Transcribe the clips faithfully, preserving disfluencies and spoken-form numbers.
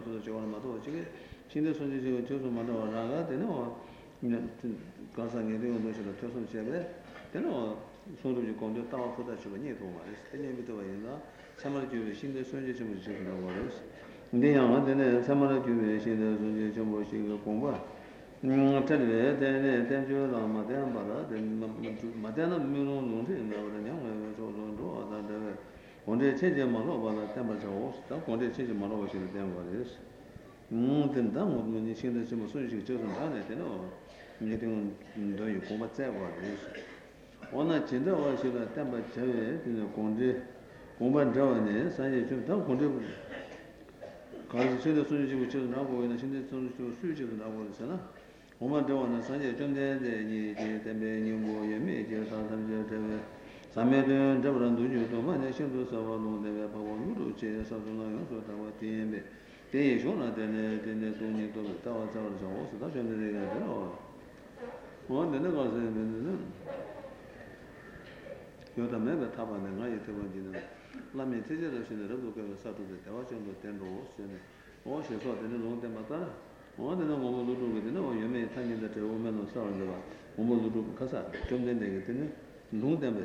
소도 저거나 마도 저게 신도 손지 저거 저소 만나와 나가 되는 간상에 되는 것으로 저소 제베 되는 손도지 건데 따와 보다 주머니 도마 스테니비도 와이나 참아주 신도 손지 좀 주는 거로 근데 양아 되는 참아주 신도 손지 좀 보시고 공부 음 때문에 되는 땡주로 마대한 바다 되는 마대는 미노는 되는 거라냐 저도 어다데 onde cheje malo bala temba jo sta onde cheje malo che temba des mm den da mo ni chinde che mo so che che da ne de no ni de do yu ko ma tsa wa des ona chinde wa che da temba che de onde gomba da ne sa ye che da onde ka che de so che che na go ne chinde so che che na go se na gomba da ne sa ye che de ni de de me ni mo ye me je sa sa je de 사매는 저런도요 도만에 신도서원도 대바원으로 제사도나요 소다와티에 대예존한테 되는 돈이도 따와서 저어서 다 전해내가요. 뭐 되는 거는 요다매가 타바는 거에 대해서는 라면 제대로 신으로 그거 사도도 대화전도 된로 쓰네. 뭐 셔서 되는 건데 맞다. 뭐 되는 거도 되는 거 예매 타는데 오면은 싸는 거 봐. 뭐도 가서 좀 된데 되는 농담에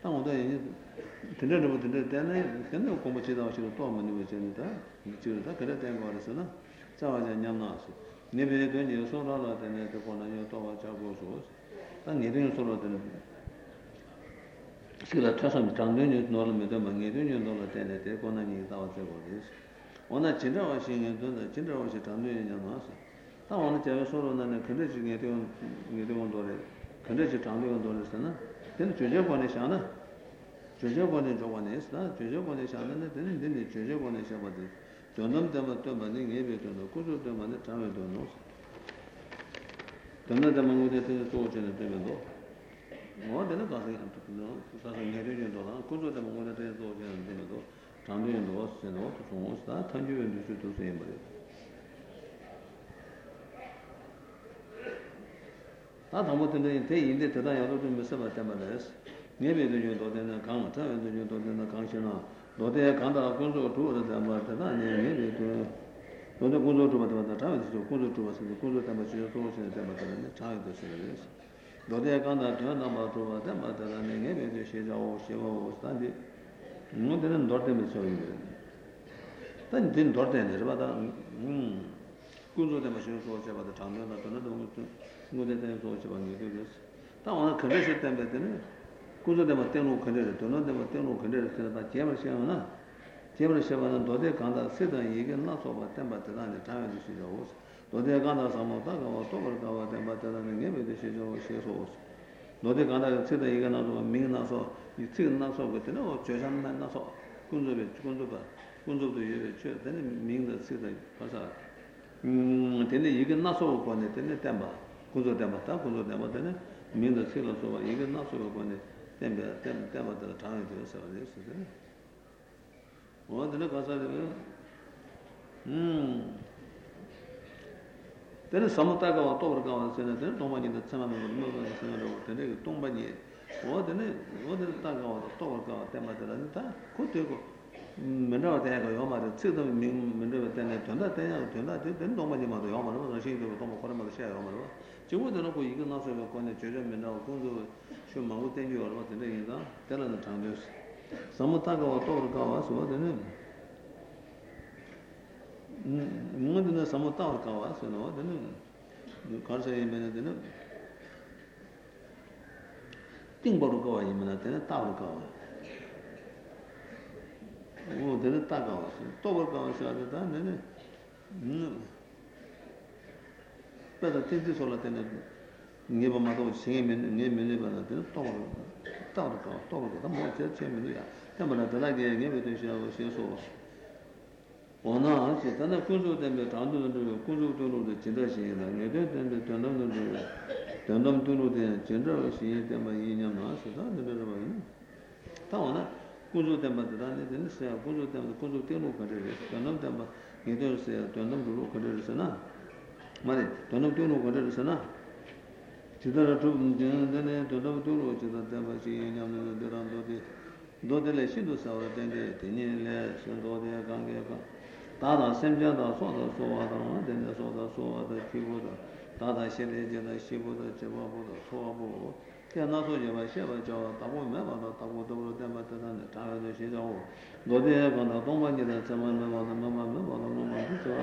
당원도 then Julia Bonishana, Julia Bonishana, Julia Bonishana, then Julia Bonishana. Jonam Damatomani gave it on the Kuzu Daman, the Tamadonos. Donna Daman would have been told in the table. More than a thousand million dollars, Kuzu Daman would have been told in the table. Tandy and Ross and all to most that, Tandy and you should do the same. 다 담았는데 대 인데 대단 여러분 무슨 말때 말했어. 네베도요 도대는 강 타베도요 도대는 강신아. 도대 강다 군조 도르다 말다 네베도 도대 군조 도마다 타베도 군조 도마스도 군조 담아지요 도세 담아다네 차이도 세레스. 도대 강다 도나마 도마다 마다네 네베도 셰자오 셰오 스탄디. 모델은 도대 메소이. 단진 도대네 저마다 음 군조 담아지요 도세 마다 장면다 도나도 노래는 도저히 안 되겠어. 다만 그래서 때문에 구조대 맞대로 그래도 도는데 맞대로 그래도 다 제발 시험하나. 제발 시험하는 도대 간다 세단 얘기 나서 맞다 맞다는 다음에 주시죠. 도대 간다 사모다가 도벌 가와대 맞다는 게 되시죠. 시험소. 도대 간다 세단 얘기 나서 민나서 이틀 나서 그때는 저장 만나서 군조배 군조가 군조도 얘기 되는 민나 세단 가서 음 근데 얘기 나서 보내 되는 때만 군조 담았다 군조 담았다네 민도 실어서 와 이거 나서고 보내 담배 담 담았다 당이 되어서 됐어요. 뭐들은 가서 음. 때는 사모타가 왔다 오르가 왔는데 동반이는 참아는 뭐가 있어요. 때는 동반이 뭐들은 뭐들 따가 왔다 오르가 담았다는다. 그때고 맨날 대가 요마도 최도 민 맨날 때는 전다 때야 전다 때 동반이 맞아 요마로 러시아도 동반 걸어마도 셔 요마로 저거들하고 이거 나서고 관에 제대로면 공도 좀 먹고 땡겨 얼마 되는가? 때는 당겨서 사무타가 왔다고 가와서 되는 음 뭐든 사무타가 가와서 되는 cosa è in Timborgo è in Menatena, Taurgo. Oh, delle Tago, Togo, Saturday. Per la tesi sulla tena, Niva Mato, Same, Name, Neva, Togo, Taurgo, Togo, la morte, Same, Tamara, la idea, Neva, Same, o no, c'è tanto coso dentro tanto coso dentro di cinta si da ne dentro tanto tanto dentro di cinta si da ma in no si da ne dentro ma no no coso dentro da ne dentro si coso dentro coso dentro cadere tanto dentro ne dentro si tanto dentro cadere sana ma ne tanto dentro cadere sana cinta da ne tanto dentro cinta da ma si ne dentro do delle scindo sa ora dentro tenile scindo de gange Dada semja da soda soda da soda soda da chiboda dada shele da chiboda chiboda soda bo che na so jeva sheva jawa da bo me ba da bo do de ma da na da de shi da o do de ba da dong ba ni da sama me ba da ma ma me ba da ma ma ji jawa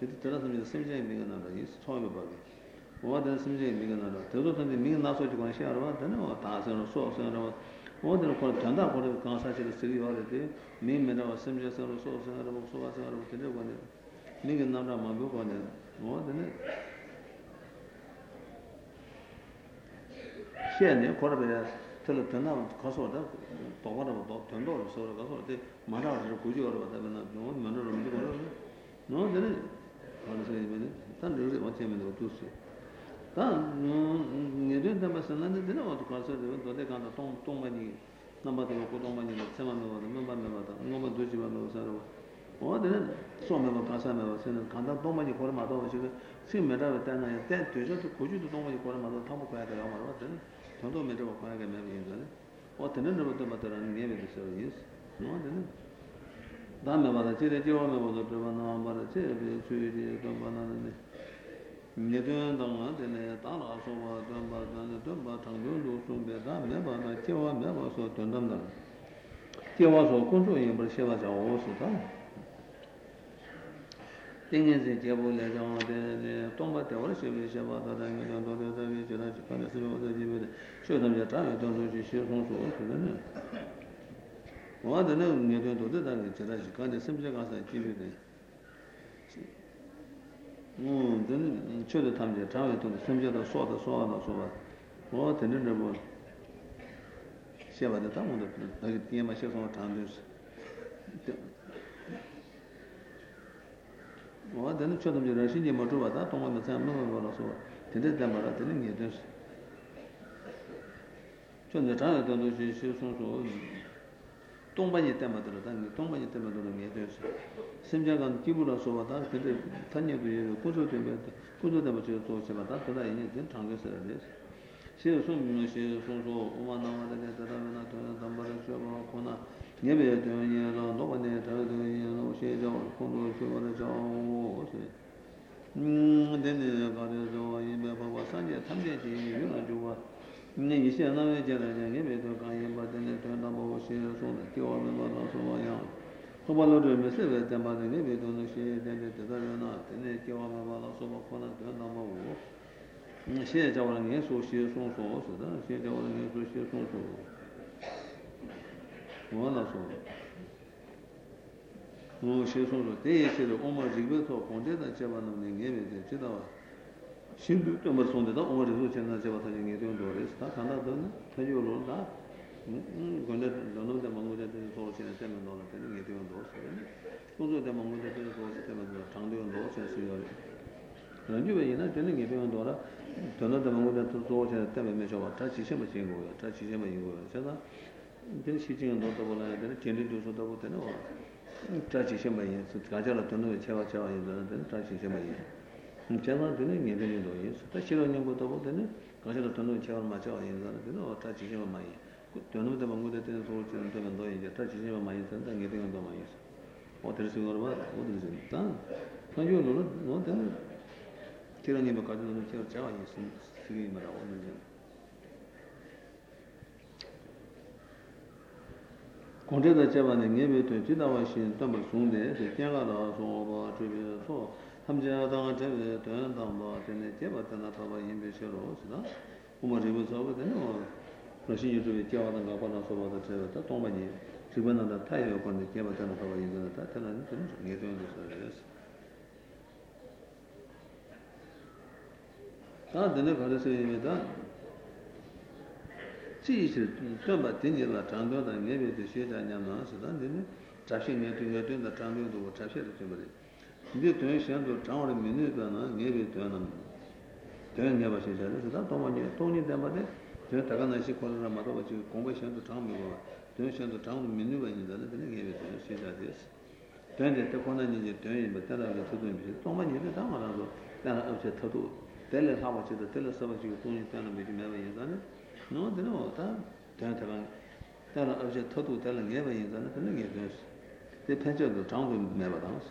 tete tera semje semje ni migana na is choba ba o dane semje ni migana na tedo tene migana so chikon sha arwa dane o ta sene so sene arwa 오늘 걸 단다 걸 가사실 쓰리와데 메메나 섬제서로 소서로 소서로 되는 거네. 네가 나나 마고 거네. 뭐네? 셴네 걸베 틀었잖아. 가서다 도와라 도 된다로 서로 가서 때 말아서 고지어로 받으면 너무 만으로 믿고 걸어. 너네 가서 이번에 단 늘 어떻게 하면 좋지? Niente da passare di nuovo al corso di dove canta ton ton mani namba dello codon mani del semano del namba namba namba doji vanno saro o del sono non passa nella seno canta ton mani forma da oggi si meda da na te dojo to goju to ton mani forma da tamo qua da amaro da tanto meda qua che me viene o tenen no da matara ne me so yes no del damma vada ti de giorno vado trovano amaro ti e ci di don banana Nidun Danga Dene Dara Soba Damba Dana Dumba Tangun Lusum Beda Meba Na Tiwa Meba So Dundam Dara Tiwa So Kunsu Yimbar Shiva Jawa Sita Dingin Si Jebu Le Jawa Dene Tomba Tewar Shiva Shiva Dada Ngidan Dode Davi Jira Chikana Shiva Dada Jibede Shodam Jata Yudon Doji Shir Song So Sudane Wada Ne Nidun Dode Davi Jira Chikana Simja Kasa Jibede 음, 저는 저도 담제 자외도 섬제도 소도 소도 소도. 뭐 되는 뭐. 시험에도 다 못해. 나기 때문에 시험을 담는스. 뭐 되는 저도 저런 신이 못 받아. 동안에 잠만 걸어서. 근데 담아라 되는 게 됐어. 저는 자외도 시험 소소 동반이 때문에 들었다니 동반이 때문에 들은 게 됐어. 심장은 기부로 소바다 근데 단역이 고조되면 고조되면 저 제마다 돌아 있는 된 장교서를 했어. 시에서는 시에서서 오만나마다네 다다나 담바를 줘봐 코나 예배 되면요 너번에 다도요 시에서 공부 줘봐 줘. 음 내내 가려서 예배 받고 산에 탐대지 유나 줘봐 ने इसे अनावे चला जाएंगे मैं तो काहे बातें ने तो ना वो शेर सुन क्यों मैं बात सुनाया तो बोलो रे मैं से बातें बातें मैं तो ने शेर दे दे तो ना ने क्यों मैं बात सुना फोन तो ना वो ने शेर जाओ ने सो शेर सुन सो सो ना शेर जाओ ने सो शेर सुन सो वो ना सो वो शेर सुन सो ते शेर उमर जिबे तो कोंदे ना जवान ने ने दे चदा 신도 좀 손대다 오늘도 전화 제가 타진게 되는 도레스 다 간다더니 타지올로 나 근데 너는 대망고자들 소리는 때문에 너는 되는 게 되는 도레스 소소 대망고자들 소리 때문에 당도는 도레스 소리 런주베이나 되는 게 되는 도라 너는 대망고자들 소리 때문에 저와 다 지심을 지은 거야 다 지심을 이은 거야 제가 이제 시중에 넣다 보내야 되는 견디도 쏟아 보다는 다 지심을 이은 가져라 돈을 제가 제가 이는 다 지심을 이은 제가 되는 얘기도 있어. 다 싫어하는 것도 보다는 가서도 돈도 제발 맞아 인자는데도 다 지지만 많이 돈도 방고대 때는 소울처럼 되면 더 이제 다 지지만 많이 된다 이게 되는 거 많이 있어 어떻게 생각을 봐 어떻게 생각다 가지고는 뭐 되는 지라니 뭐 가지고는 제가 자와 있으면 되게 말하고 오늘 공제도 제반에 예배도 지나와 신 담을 송대 제가라서 뭐 주변에서 함자다가 제대로 담바 되네 제바다나 담바 임베셔로스나 우마제부서가 되는 러시아 주변에 뛰어가다가 받아서 받아 제가 동반이 주변에다 타이어 건데 제바다나 담바 인도다 타는 좀 예전에 그랬어요. 다 되는 거라서입니다. 지실 좀바 된지라 장도다 내비도 시다냐면 서단데 자신의 되어든 장도도 자세를 좀 그래. 근데 또 시한도 장어를 메뉴다나 내비도는 되는 게 맞으셔서 다 도만이 돈이 담아데 저 다가나시 코로나 말아가지고 공부시한도 장미고 되는시한도 장도 메뉴가 있는데 되는 게 시다데. 되는데 또 코로나는 이제 되는 맞다라고 도도면 도만이 이제 담아라서 내가 어제 터도 될 사람한테 될 사람한테 돈이 되는 게 매매잖아. No, they know that. That object total telling evidence and negatives. They picture the town with never dance.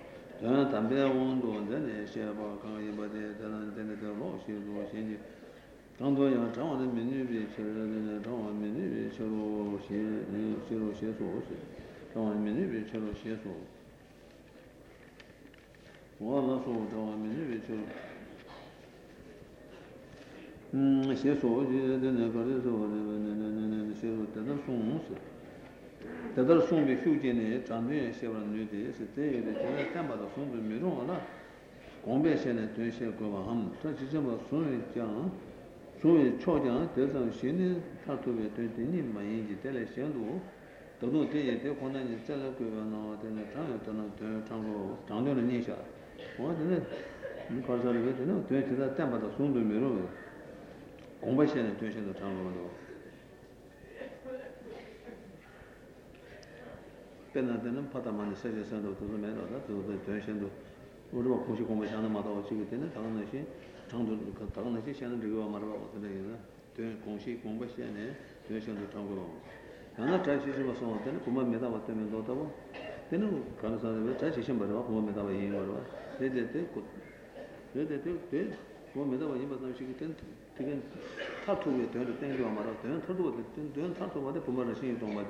저는 담배 온도 온데 셔버 강이 버데 저는 되는데 로시도 신이 강도야 장원의 민유비 저는 장원 민유비 저로 신이 저로 셔소 장원 민유비 저로 셔소 와나소 장원 민유비 저 음, 셔소 저는 거기서 저는 셔소 때도 송무스 Tadar Sumbi Hugene, Chandu Severan Nude, Sete, the Tamba Sumbi Mirona, Gombe Senet, Tushakova, Tachizama Suni Jan, Suni Chojan, Tazan Shinin, Tatuve, Twenty, Mayangi, Teleshandu, Tadu Te, Konan, Telekuva, Tana, Tana, Tango, Tango Nisha. What is it? Because I don't know, Twenty, the Tamba Sumbi Miro, Gombe Senet, Tushakova, Tango. Penadena Patamani suggestion of the men or that to the tension to Uruba Kushi Commission Mata Chicken, Tanganashi, Tanganashi, and Riva Mara, the Konshi, Combustion, Tension to Tango. Another transition was on the Kuma Meta was the Mendotavo. Then, Kansan, the transition, but not one Meta in Mara. They did take it. One Meta was not chicken, taken tattoo, thank you, Amara, then tattoo, then tattoo, what the Puma machine don't matter.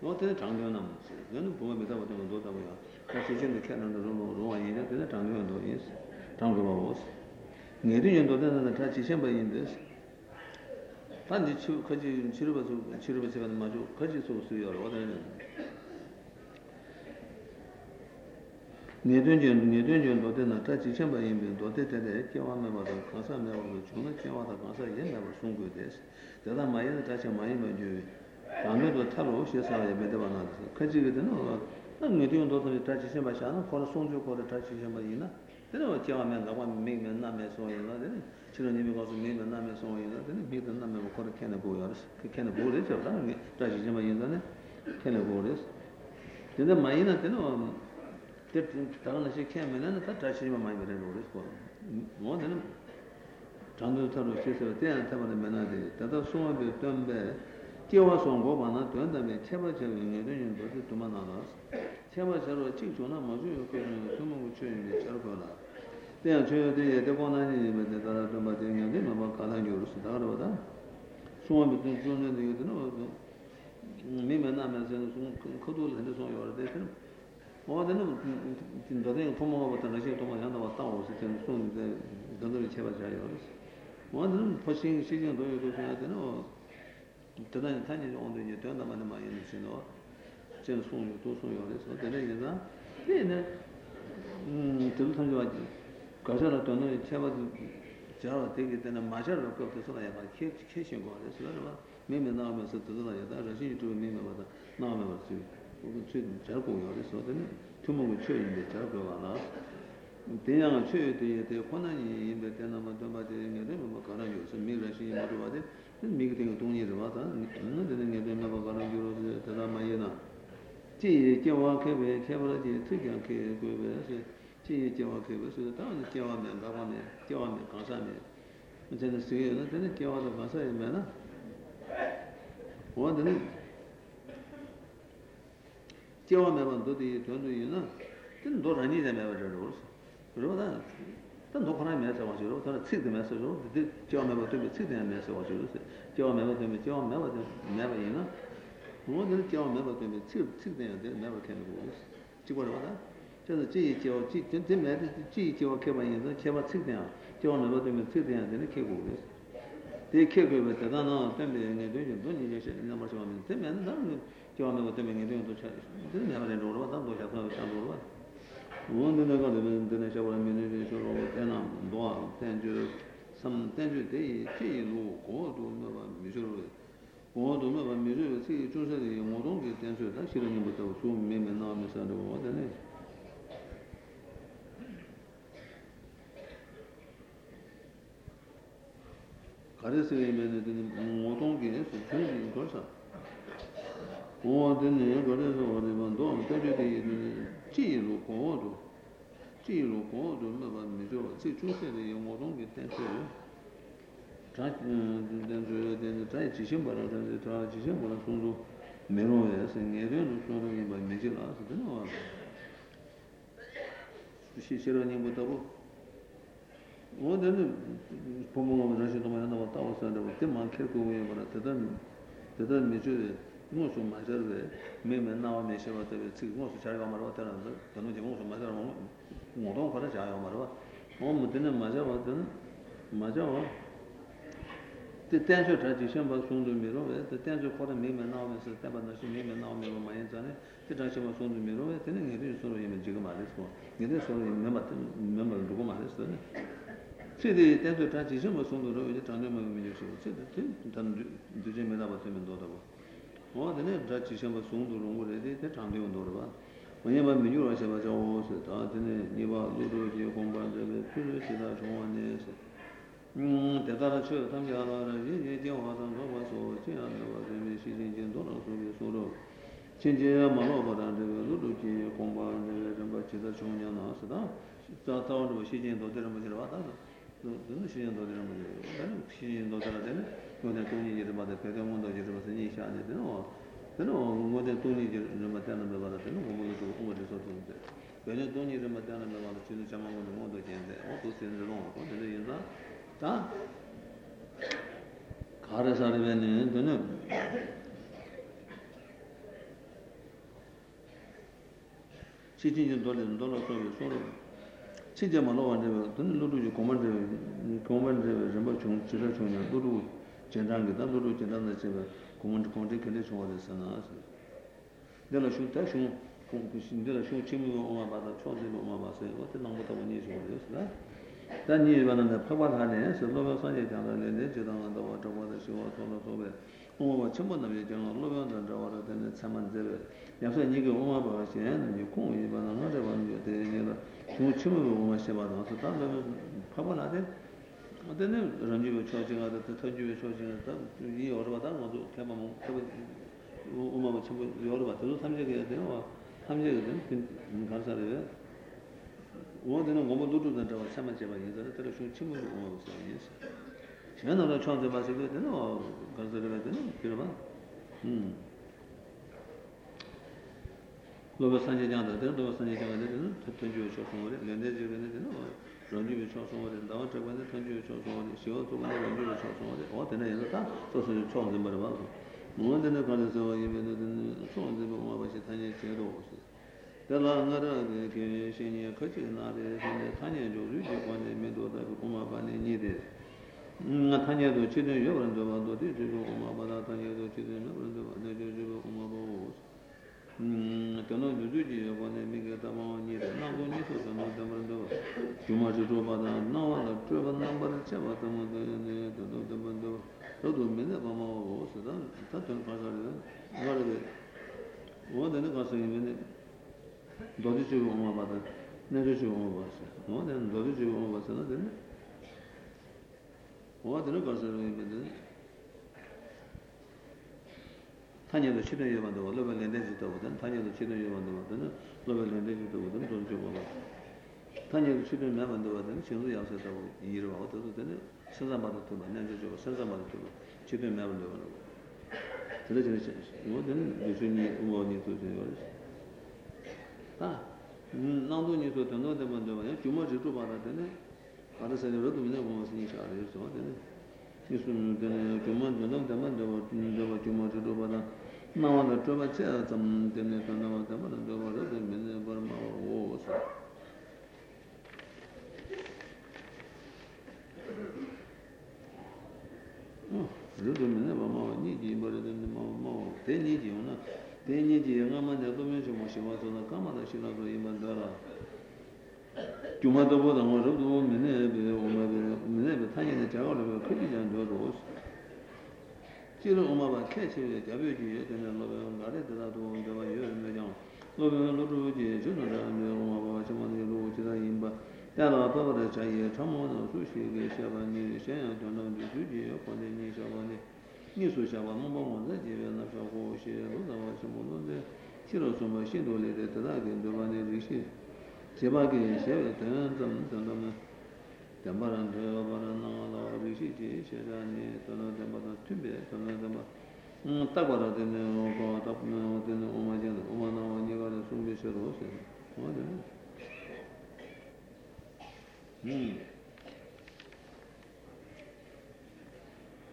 노트에 장면 남았어요. 저는 보면 내가 어떤 거 좋다고요. 다시 이제 캐나다로 로아이나 되는 장면도 있어. 장면도 없어. 내리년도 되는 다시 셈바인데. 반지 치 거지 치료받아 치료받아 가지고 거지 소스 여러 얻는. 내년전 내년전도 되는 다시 셈바인면 도대체 개화만 받아 가서면 주는 개화다 가서 옛날 송구에 대해서 내가 많이 다시 많이 먼저 당뇨도 타로 시사에 매듭하는 거지거든. 당뇨도 도도에 다치신 바샤는 코로 송주 코로 다치신 바이나. 내가 제가면 나와 매면 남에 소이나데. 지로님이 가서 매면 남에 소이나데. 비든 남에 코로 캐나 보여스. 캐나 보여죠. 당뇨 다치신 바이나네. 캐나 보여스. 근데 마이나 때는 때 당나시 캐면은 다 다치신 바이 매는 보여스. 뭐는 당뇨 타로 시사에 대한 답을 매나데. 다다 소원도 덤베 띄워선거 많아 된다면 체벌적인 일은 벌써 도만 나왔어. 체벌적으로 직조나 모두 옆에는 숨은 구출인데 잘 보라. Then Joe did the one I did with the Galadama Daniel, then about Kalanjurus, Darabada. So I'm between John and you know, me and I'm as in Kudu and so your data. Or the name from over the Nation to my other towers, and soon the Gandarich Javajayos. One of them pushing, seeing, do you do something or the nine tiny only you turn them under my engine or James soon you do so your list. What the name is that? Then to look at you. 가자라 돈을 제가 제가 되게 되는 마저로 그것을 해야 키 키신 거를 쓰려면 매매 나오면서 들어야 다 러시아 두 매매마다 나오면서 그거 최근 잘 공유를 했었더니 주목을 취했는데 잘 그러나 대양은 취해야 돼 혼란이 있는데 때나마 좀 받으면 뭐 가는 요소 미래시 모두 받을 미국 되는 동의를 받아 있는 되는 게 되면 가는 요소 드라마에나 제 개와 개별 개별의 특이한 개별에서 제 제와께서 다른 제와면 가면 제와면 가사면 저는 수행을 되는 제와도 가사에면은 원래는 제와면 도디 전주이나 든 도란이 되면 저러고 그러나 또 도파라면서 와서 또 치드면서 그 제와면 또 치드면서 와서 제와면 또 제와면 또 내버리나 원래는 제와면 또 치드면서 내버 캐고 지고로 와다 제가 가르스에면은 모동게 수준이 걸서 오든에 걸어서 오늘만도 때려대 지로 고도 지로 고도만 미죠 지중세의 모동게 때서 자 된저된 자 지신 바라는 자 지신 바라 송도 메로에 생겨는 송도에 맞지라서 되나 시시로님부터 오늘은 보모가 다시 또 만나 왔다 왔어요. 그때 만큼 고민이 많았다던 대단 미주 무슨 말을 매면 나와 매셔서 지금 무슨 자리가 말로 왔다는데 저는 지금 무슨 말을 모두 걸어 자요 말로 너무 되는 맞아 왔던 맞아 대단히 tradition 바 송도미로 대단히 거라 매면 나오면서 대단히 매면 나오면 많이 전에 대단히 송도미로 되는 일이 서로 이미 지금 알았고 근데 서로 매면 매면 누구 말했어 최대 때도 다 지점을 손으로 이제 장점을 밀려서 최대 단 두제 메다버스면 도다고 뭐든에 다 지점을 손으로 옮겨야 돼 장점을 돌아봐 왜냐면 민주화 세바자 오서 다든에 네바 노도지 공부한데 필요시다 정원에서 음 대단한 저 담겨라는 이제 대화하던 거 와서 제안을 받으면 시진진 돌아서 서로 진짜 말로보다는 노도지 공부한데 정말 제가 중요한 나왔다 다 다운도 시진도 들으면 들어왔다 너는 시행 도전을 먼저 나는 시행 도전을 되는 모든 돈이 이제 맞아 배경원도 이제 무슨 이 시간에 되는 어 되는 모든 돈이 이제 맞다는 거 받아 되는 공부도 공부해서 돈데 왜냐 돈이 이제 맞다는 거 받아 주는 자만은 모두 된데 어 도스는 롱 거는 인자 다 가르사르면은 되는 시진진 돌리는 돌아서 서로 진짜 말로는 돈 루루지 고만데 고만데 정말 좀 진짜 좀 루루 전당이다 루루 전당에 제가 고만데 고만데 근데 좋아졌잖아. 내가 슈타 슈 공부신데라 슈 친구 엄마 받아 초대로 엄마 와서 어떤 방법도 보니 좋아졌어. 단지 반한테 파바하네. 서로 선에 장난에 제당한다 와서 저거 저거 저거 엄마 전부 남이 장난 로변단 저거 되는 참만 제가 약속 니가 엄마 봐서 니 공이 반한 거를 완전 되는 중침을 오마시에 받아서 다른 파벌아데 어때는 런지고 조정하다 터지고 조정했다 이 여러 바다 모두 대범 오마마 전부 여러 바다도 삼적해야 돼요. 삼적이든 감사를 원하는 고모도도 된다고 참아제발 인사를 들어 중침을 오마서 인사. 제가 처음에 봤을 때는 어 감사를 되는 그러나 음 로버산이 장난들 로버산이 장난들 또 던지고 싶은 거래. 근데 저는 음 타녀도 치료해 봐도 올라갈 렌데지도 보던 타녀도 치료해 봐도 보던 올라갈 렌데지도 보던 돈 주고 봐. 타녀도 치료해 봐도 보던 친구 약속도 이로 얻어도 되는 선사마도 또 만나는 저 선사마도 또 집에 매번 되는 거. 들으시는 모든 예수님 우원이 또 되는 거. 아. 음, 나도니 또 너도 먼저 봐요. 주머 주도 받았더니 받았어요. 또 내가 보면서 인사를 해서 되는 예수님 때문에 주만 주는 때만 저 주만 주도 받아 나와도 저만 제가 좀 때문에 나와도 저만 저도 맨날 벌마 오서 어 저도 맨날 벌마 니지 벌든 뭐 대니지 오나 대니지 영화만 저도 면서 뭐 시와서나 까마다 시라고 이만더라 주마도 보다 뭐 저도 맨날 오마베 타니는 자가로 크리스천 저도 지로 오마바 캐치에 잡혀지게 되는 로베온 가레다도 저와 여름에요. 로베온 로루지 저는 오마바 저만의 로지다 임바 야나 바바다 자예 참모도 수시게 샤바니 샤야 저는 주지에 권내니 샤바니 니수샤바 몸몸의 제변나 저고시 로다와 저모는데 지로 좀 신도레데 다다게 저만의 리시 제바게 샤베 단점 단점 담바란 저바란 나라 리시지 샤라니 또는 담바다 튜베 또는 담바 음 딱바다 되는 거 답는 되는 오마전 오마나 니가를 숨겨셔로 오세요. 맞아. 음.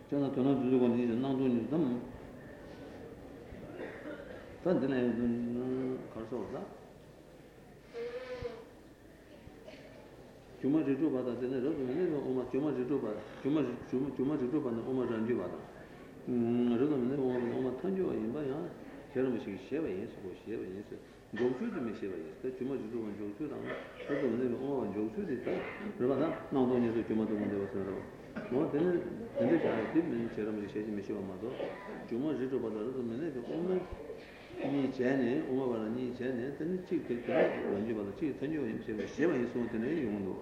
저는 또는 주고 이제 나도니 담. 단단해 가서 오자. cuma jitu bada tene ro mene oma cuma jitu bada cuma cuma cuma jitu bada oma ranju bada ro mene oma oma tanju imba ya chero me shige ba yesu go shige ba yesu jongchu de me shige ba yesu cuma jitu ban jongchu da ro mene oma ban jongchu de ta ro bada na do ne so cuma do mene so ro mo tene tene ja de mene chero me shige me shige ma do cuma jitu bada ro mene de oma ni jene oma bana ni jene tene chi de ta ranju bada chi tanju me shige shige ba yesu tene yong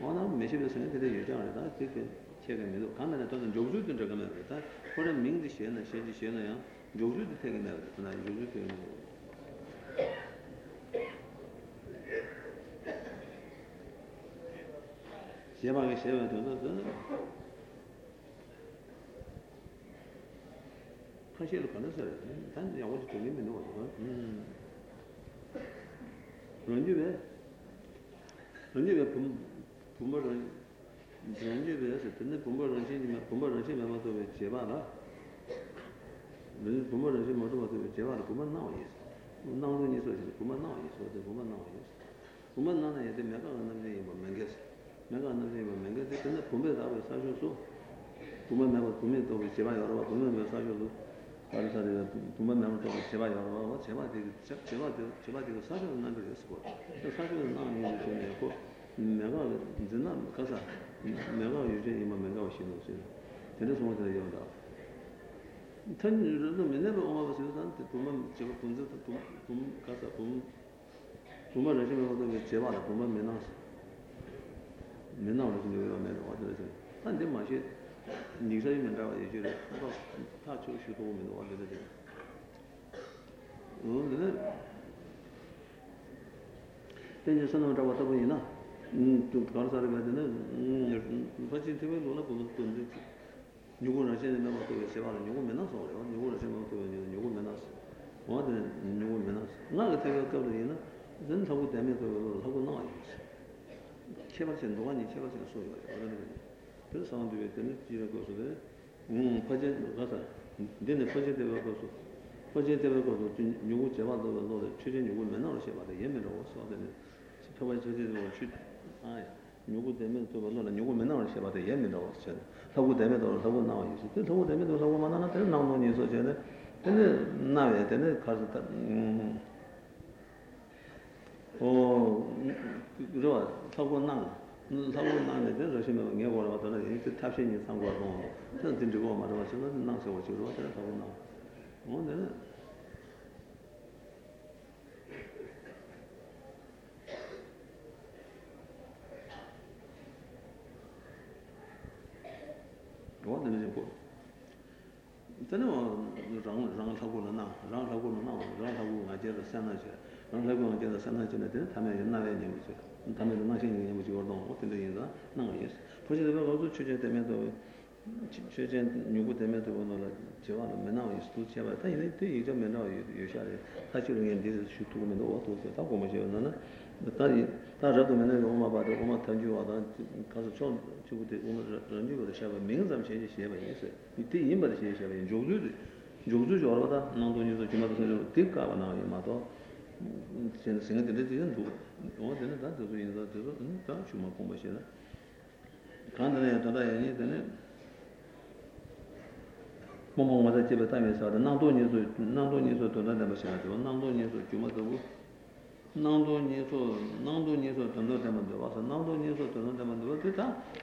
어나 메시베스는 되게 예전에다 되게 제가 매도 강단에 또는 조주든 저거는 그랬다. 그런 명지 시에는 시지 시에는요. 조주도 되게 나와요. 나 조주 되는 거. 제방에 세워 뒀는데 사실로 가능해요. 단지 아무리 돌리면 되는 거죠. 음. 그런 집에 그런 집에 좀 본벌은 전주에서 근데 본벌은 신이면 본벌은 신이면 또 제발아. 늘 본벌은 신 모두 모두 제발아. 그만 나와 있어. 나오는 이 소리 그만 나와 있어. 그만 나와 있어. 그만 나나 얘들 내가 하는데 뭐 맹겼어. 내가 하는데 뭐 맹겼어. 근데 본벌 나와 사셔서 그만 나와 그만 또 제발 열어 봐. 그만 사셔서 바로 사려. 그만 나와 또 제발 열어 봐. 제발 되게 제발 제발 되게 사셔는 안 되겠어. 사셔는 나는 이제 되고 내가 진짜 가서 내가 요즘 이만 내가 오시는 거지. 그래서 뭐들 연다. 인터넷으로 맨날 엄마 버스한테 보면 제가 본적 돈 가서 돈 돈만 내시면 어떻게 제발 보면 맨날 맨날 오시는 거야. 맨날 와서 이제 한대 마시 니가이면 다 이제 다 주시고 오면 와서 이제 어 근데 근데 저는 다 왔다 보이나 음또 다른 사람한테는 사실 되게 놀라 보는 건데 요거는 하시는 거 같아요. 제발은 요거 맨날 써요. 요거는 제가 또 요거 맨날 써. 뭐든 요거 맨날 써. 나한테 그거 그러나 전 하고 되면 그거 하고 나와요. 개발생 노관이 개발생 소유가 그러는 거예요. 그래서 상황도 되는 지라고 소리. 음, 퍼제 가서 내내 퍼제 되고 가서 퍼제 되고 가서 요구 제반도 넣어 추진 요구 맨날 해 봐도 예매로 써는 표현 저지도 추 아, 요구 되면 또 넣어 요구 맨날 해 봐도 예매로 써. 하고 되면도 하고 나와 있어. 또 하고 되면도 하고 만나나 될 나오는 있어. 근데 나와야 되는 가서 음. 어, 그래서 사고 난 사고 난데 조심해서 내가 왔다는 이제 탑신이 상관없어. 전 진짜고 말아서 난 세워 주고 왔다는 사고 난. 오늘 오늘 이제 뭐 일단은 랑 사고는 나, 랑 사고는 나, 랑 사고가 제대로 산나지. 랑라고는 산나지는데 담에 연나에 님이죠. 담에 연나신 님이죠. 그러고 어떤데 인자 나가요. 프로젝트가 가서 추진되면도 추진 요구 되면도 오늘 제와는 맨날 인스튜트가 다 이제 이제 맨날 요샤에 사실은 이제 슈트고면도 어떻게 다 고마지는 다리 다저도 맨날 엄마 봐도 엄마 던지와다 가서 좀 주고도 오늘 런지고도 샤바 명점 제시 시에 있어요. 이때 임바도 제시에 조주도 조주도 알아다 난도니도 주마도 될까 하나 이마도 제 생각들이 되는 거. 어제는 다 저도 인자 저도 다 주마 공부시다. 간단해 다다야니 되네. 뭐뭐마다 집에 담에서 난도니도 난도니도 돈다 담으셔도 난도니도 주마도 난도니도 난도니도 돈다 담아도 와서 난도니도 돈다 담아도 됐다.